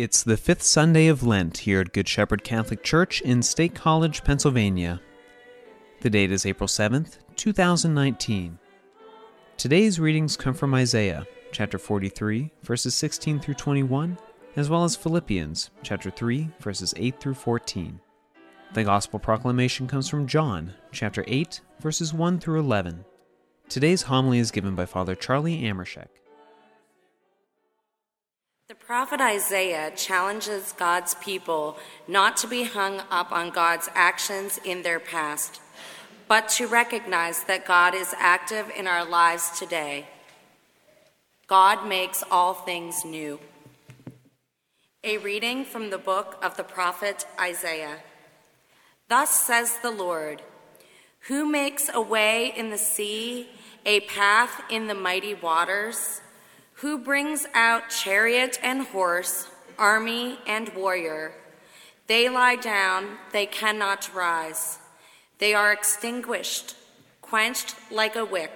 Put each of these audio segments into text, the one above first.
It's the fifth Sunday of Lent here at Good Shepherd Catholic Church in State College, Pennsylvania. The date is April 7th, 2019. Today's readings come from Isaiah, chapter 43, verses 16 through 21, as well as Philippians, chapter 3, verses 8 through 14. The Gospel proclamation comes from John, chapter 8, verses 1 through 11. Today's homily is given by Father Charlie Amershek. The prophet Isaiah challenges God's people not to be hung up on God's actions in their past, but to recognize that God is active in our lives today. God makes all things new. A reading from the book of the prophet Isaiah. Thus says the Lord, who makes a way in the sea, a path in the mighty waters? Who brings out chariot and horse, army and warrior? They lie down, they cannot rise. They are extinguished, quenched like a wick.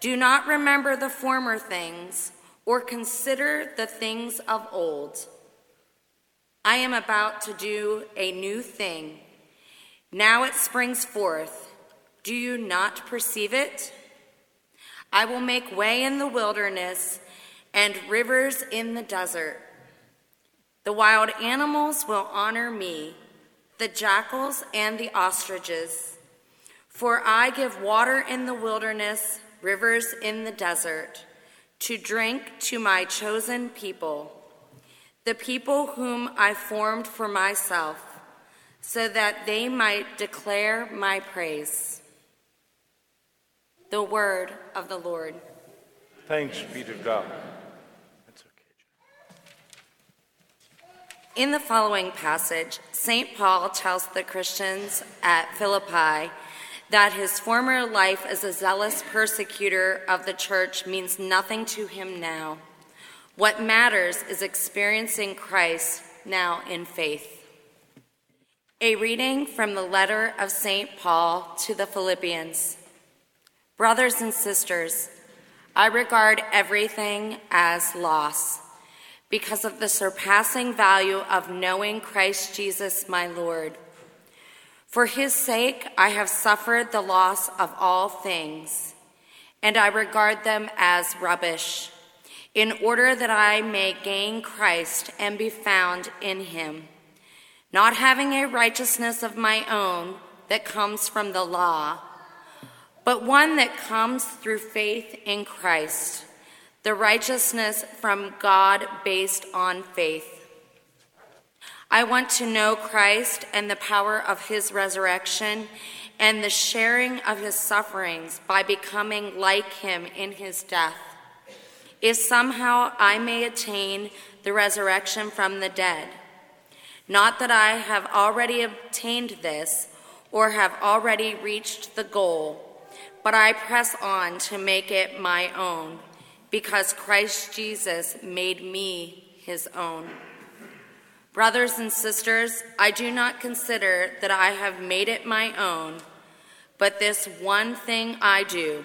Do not remember the former things, or consider the things of old. I am about to do a new thing. Now it springs forth. Do you not perceive it? I will make way in the wilderness and rivers in the desert. The wild animals will honor me, the jackals and the ostriches, for I give water in the wilderness, rivers in the desert, to drink to my chosen people, the people whom I formed for myself, so that they might declare my praise. The word of the Lord. Thanks be to God. That's okay. In the following passage, St. Paul tells the Christians at Philippi that his former life as a zealous persecutor of the church means nothing to him now. What matters is experiencing Christ now in faith. A reading from the letter of St. Paul to the Philippians. Brothers and sisters, I regard everything as loss because of the surpassing value of knowing Christ Jesus my Lord. For his sake, I have suffered the loss of all things, and I regard them as rubbish, in order that I may gain Christ and be found in him, not having a righteousness of my own that comes from the law, but one that comes through faith in Christ, the righteousness from God based on faith. I want to know Christ and the power of his resurrection and the sharing of his sufferings by becoming like him in his death, if somehow I may attain the resurrection from the dead. Not that I have already obtained this or have already reached the goal, but I press on to make it my own, because Christ Jesus made me his own. Brothers and sisters, I do not consider that I have made it my own, but this one thing I do,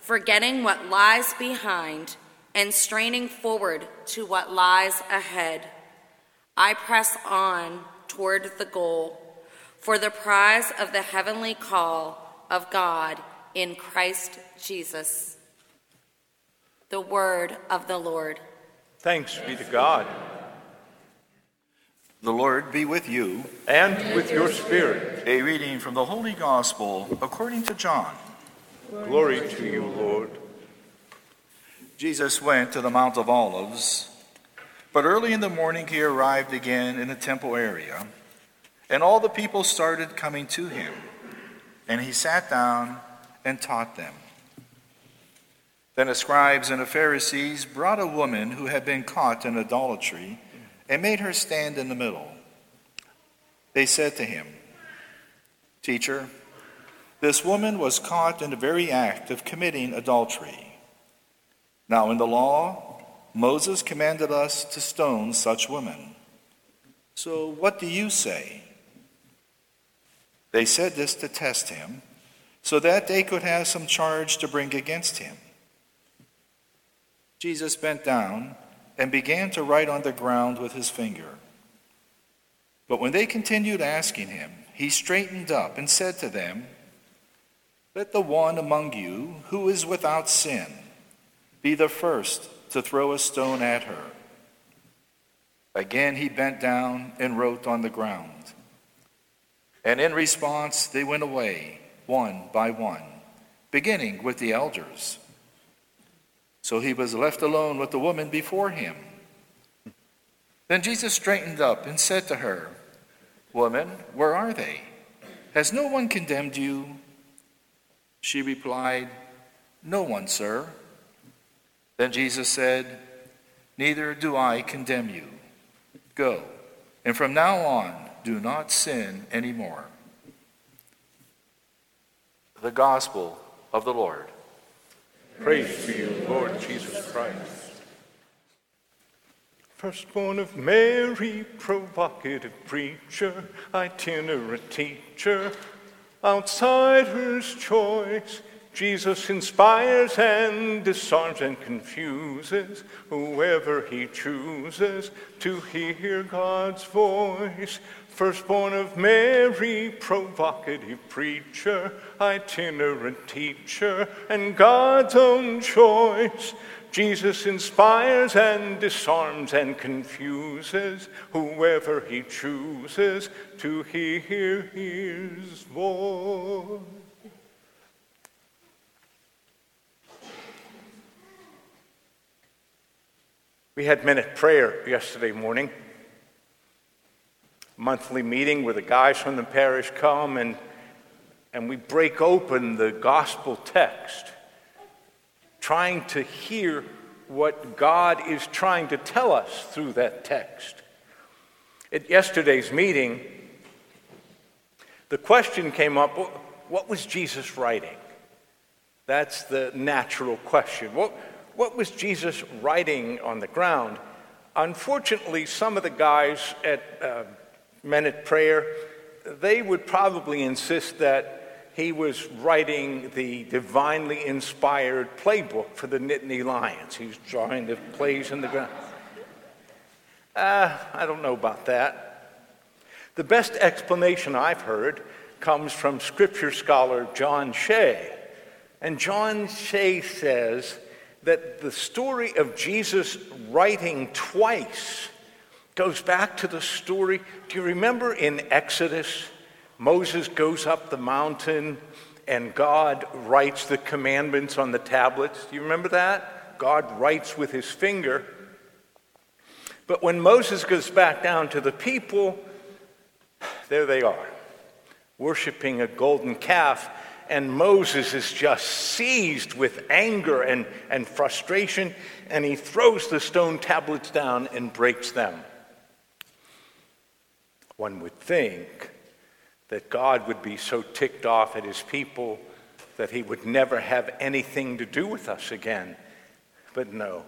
forgetting what lies behind and straining forward to what lies ahead, I press on toward the goal for the prize of the heavenly call of God in Christ Jesus. The word of the Lord. Thanks be to God. The Lord be with you. And with your spirit. A reading from the Holy Gospel according to John. Glory to you, Lord. Jesus went to the Mount of Olives, but early in the morning he arrived again in the temple area, and all the people started coming to him. And he sat down and taught them. Then the scribes and the Pharisees brought a woman who had been caught in adultery and made her stand in the middle. They said to him, Teacher, this woman was caught in the very act of committing adultery. Now in the law, Moses commanded us to stone such women. So what do you say? They said this to test him, so that they could have some charge to bring against him. Jesus bent down and began to write on the ground with his finger. But when they continued asking him, he straightened up and said to them, "Let the one among you who is without sin be the first to throw a stone at her." Again he bent down and wrote on the ground. And in response they went away, one by one, beginning with the elders. So he was left alone with the woman before him. Then Jesus straightened up and said to her, "Woman, where are they? Has no one condemned you?" She replied, "No one, sir." Then Jesus said, "Neither do I condemn you. Go, and from now on, do not sin anymore." The Gospel of the Lord. Praise to you, Lord Jesus Christ. Firstborn of Mary, provocative preacher, itinerant teacher, outsider's choice, Jesus inspires and disarms and confuses whoever he chooses to hear God's voice. Firstborn of Mary, provocative preacher, itinerant teacher, and God's own choice. Jesus inspires and disarms and confuses whoever he chooses to hear his voice. We had minute prayer yesterday morning. Monthly meeting where the guys from the parish come and we break open the gospel text, trying to hear what God is trying to tell us through that text. At yesterday's meeting, the question came up, what was Jesus writing? That's the natural question. What was Jesus writing on the ground? Unfortunately, some of the guys at Minute Prayer, they would probably insist that he was writing the divinely inspired playbook for the Nittany Lions. He was drawing the plays in the ground. I don't know about that. The best explanation I've heard comes from scripture scholar John Shea. And John Shea says that the story of Jesus writing twice goes back to the story. Do you remember in Exodus, Moses goes up the mountain and God writes the commandments on the tablets? Do you remember that? God writes with his finger. But when Moses goes back down to the people, there they are, worshiping a golden calf. And Moses is just seized with anger and frustration, and he throws the stone tablets down and breaks them. One would think that God would be so ticked off at his people that he would never have anything to do with us again. But no.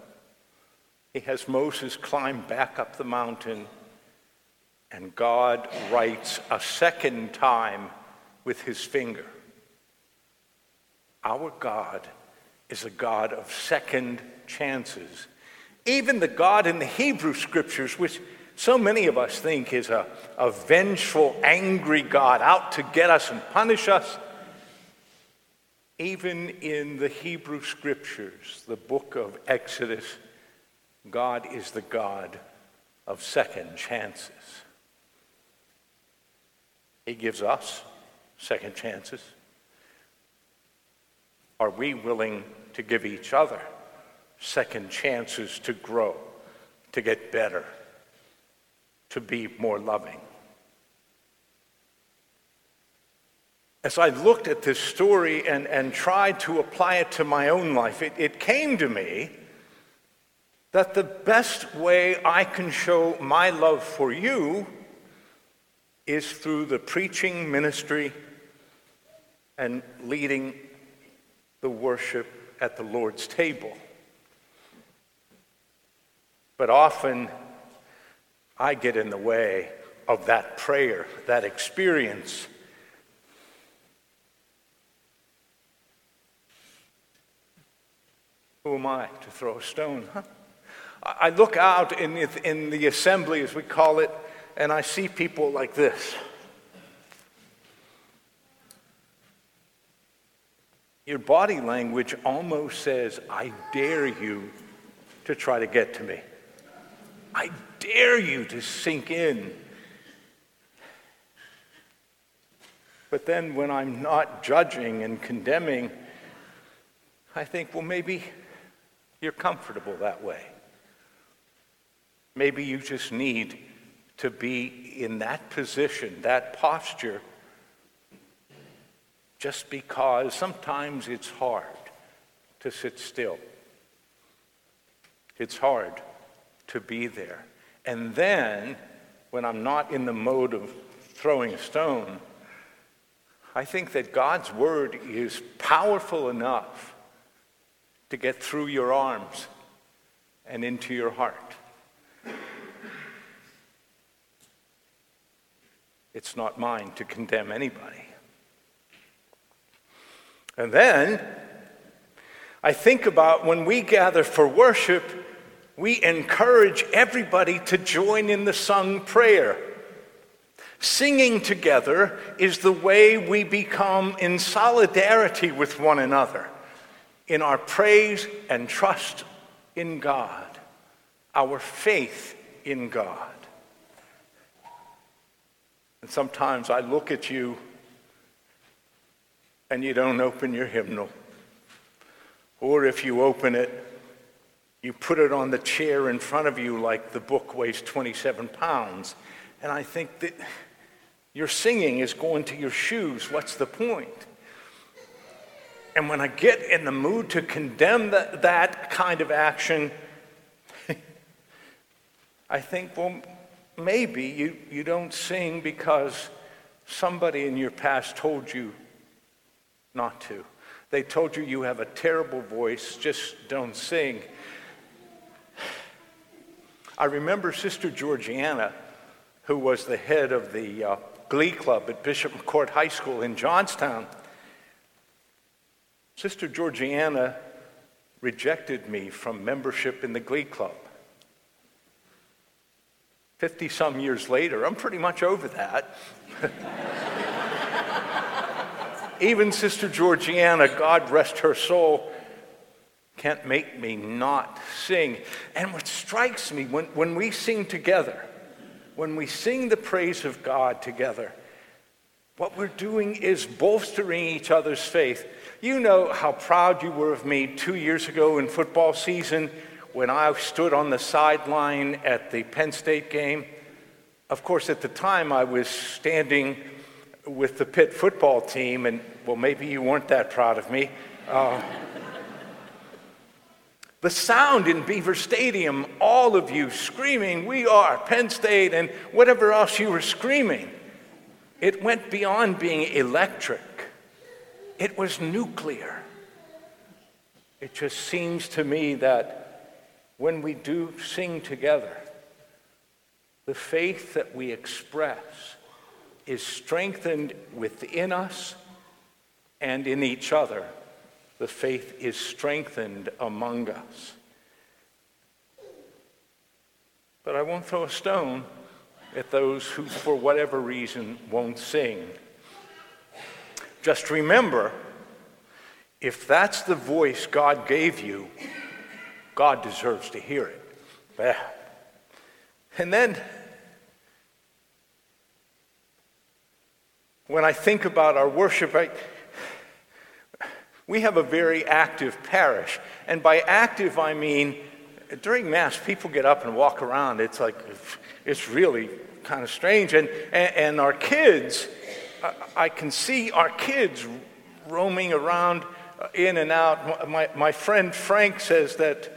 He has Moses climb back up the mountain, and God writes a second time with his finger. Our God is a God of second chances. Even the God in the Hebrew Scriptures, which so many of us think is a vengeful, angry God out to get us and punish us, even in the Hebrew Scriptures, the book of Exodus, God is the God of second chances. He gives us second chances. Are we willing to give each other second chances to grow, to get better, to be more loving? As I looked at this story and tried to apply it to my own life, it came to me that the best way I can show my love for you is through the preaching ministry and leading the worship at the Lord's table. But often I get in the way of that prayer, that experience. Who am I to throw a stone? Huh? I look out in the assembly, as we call it, and I see people like this. Your body language almost says, I dare you to try to get to me. I dare you to sink in. But then when I'm not judging and condemning, I think, well, maybe you're comfortable that way. Maybe you just need to be in that position, that posture, just because sometimes it's hard to sit still. It's hard to be there. And then, when I'm not in the mode of throwing a stone, I think that God's word is powerful enough to get through your arms and into your heart. It's not mine to condemn anybody. And then, I think about when we gather for worship, we encourage everybody to join in the sung prayer. Singing together is the way we become in solidarity with one another in our praise and trust in God, our faith in God. And sometimes I look at you and you don't open your hymnal. Or if you open it, you put it on the chair in front of you like the book weighs 27 pounds. And I think that your singing is going to your shoes. What's the point? And when I get in the mood to condemn that kind of action, I think, well, maybe you don't sing because somebody in your past told you not to. They told you have a terrible voice, just don't sing. I remember Sister Georgiana, who was the head of the glee club at Bishop McCourt High School in Johnstown. Sister Georgiana rejected me from membership in the glee club. 50-some years later, I'm pretty much over that. Even Sister Georgiana, God rest her soul, can't make me not sing. And what strikes me, when we sing together, when we sing the praise of God together, what we're doing is bolstering each other's faith. You know how proud you were of me 2 years ago in football season when I stood on the sideline at the Penn State game. Of course, at the time, I was standing with the Pitt football team, and, well, maybe you weren't that proud of me. The sound in Beaver Stadium, all of you screaming, we are Penn State, and whatever else you were screaming, it went beyond being electric. It was nuclear. It just seems to me that when we do sing together, the faith that we express is strengthened within us and in each other. The faith is strengthened among us. But I won't throw a stone at those who, for whatever reason, won't sing. Just remember, if that's the voice God gave you, God deserves to hear it. And then, when I think about our worship, we have a very active parish. And by active, I mean, during Mass, people get up and walk around. It's like, it's really kind of strange. And our kids, I can see our kids roaming around in and out. My friend Frank says that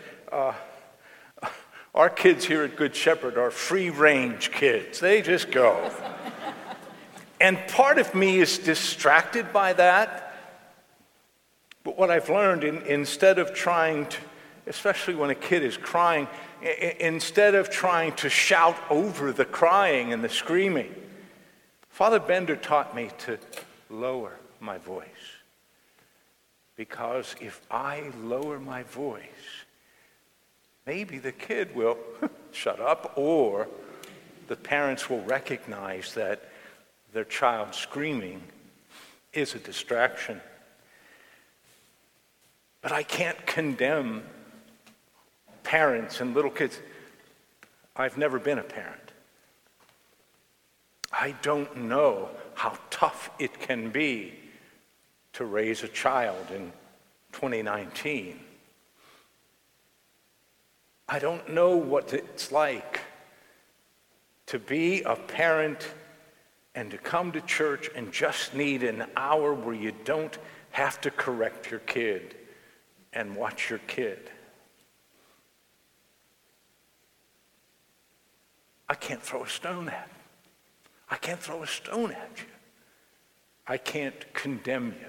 our kids here at Good Shepherd are free-range kids. They just go. And part of me is distracted by that. But what I've learned, instead of trying to, especially when a kid is crying, instead of trying to shout over the crying and the screaming, Father Bender taught me to lower my voice. Because if I lower my voice, maybe the kid will shut up, or the parents will recognize that their child screaming is a distraction. But I can't condemn parents and little kids. I've never been a parent. I don't know how tough it can be to raise a child in 2019. I don't know what it's like to be a parent and to come to church and just need an hour where you don't have to correct your kid and watch your kid. I can't throw a stone at you. I can't throw a stone at you. I can't condemn you.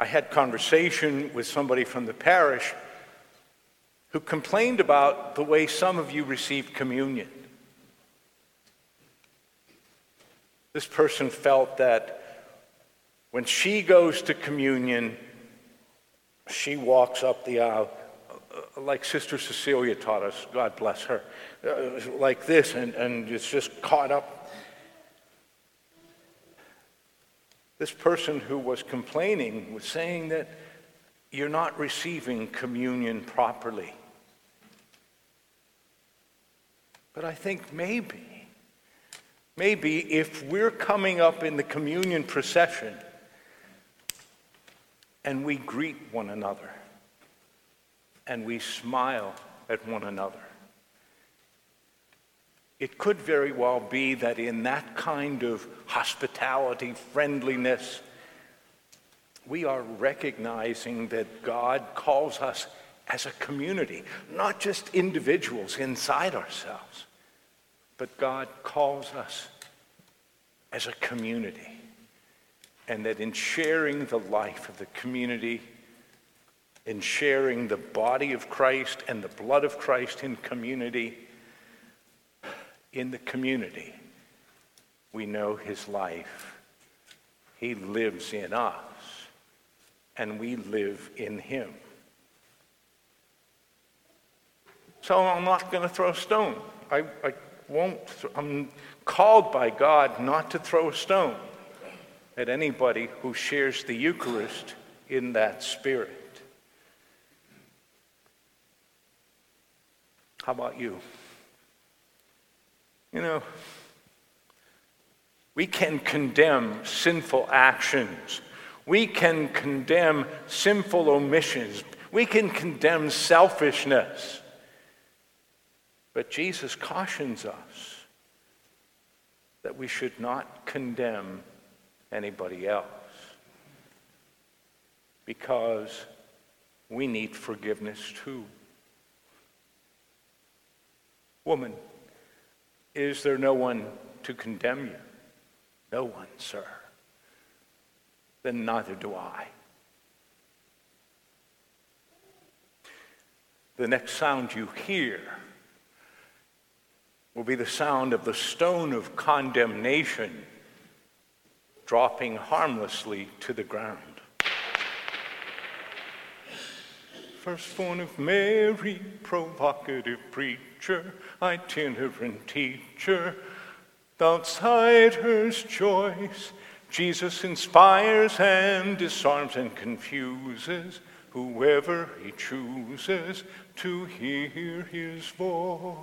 I had conversation with somebody from the parish who complained about the way some of you received communion. This person felt that when she goes to communion, she walks up the aisle like Sister Cecilia taught us, God bless her, like this, and it's just caught up. This person who was complaining was saying that you're not receiving communion properly. But I think maybe if we're coming up in the communion procession and we greet one another, and we smile at one another, it could very well be that in that kind of hospitality, friendliness, we are recognizing that God calls us as a community, not just individuals inside ourselves, but God calls us as a community. And that in sharing the life of the community, in sharing the body of Christ and the blood of Christ in the community, we know his life. He lives in us, and we live in him. So I'm not going to throw a stone. I won't. I'm called by God not to throw a stone at anybody who shares the Eucharist in that spirit. How about you? You know, we can condemn sinful actions. We can condemn sinful omissions. We can condemn selfishness. But Jesus cautions us that we should not condemn anybody else, because we need forgiveness too. Woman, is there no one to condemn you? No one, sir. Then neither do I. The next sound you hear will be the sound of the stone of condemnation dropping harmlessly to the ground. Firstborn of Mary, provocative preacher, itinerant teacher, outsider's choice. Jesus inspires and disarms and confuses whoever he chooses to hear his voice.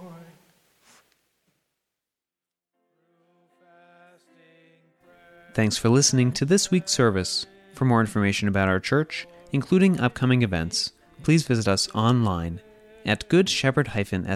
Thanks for listening to this week's service. For more information about our church, including upcoming events, please visit us online at goodshepherd-sc.org.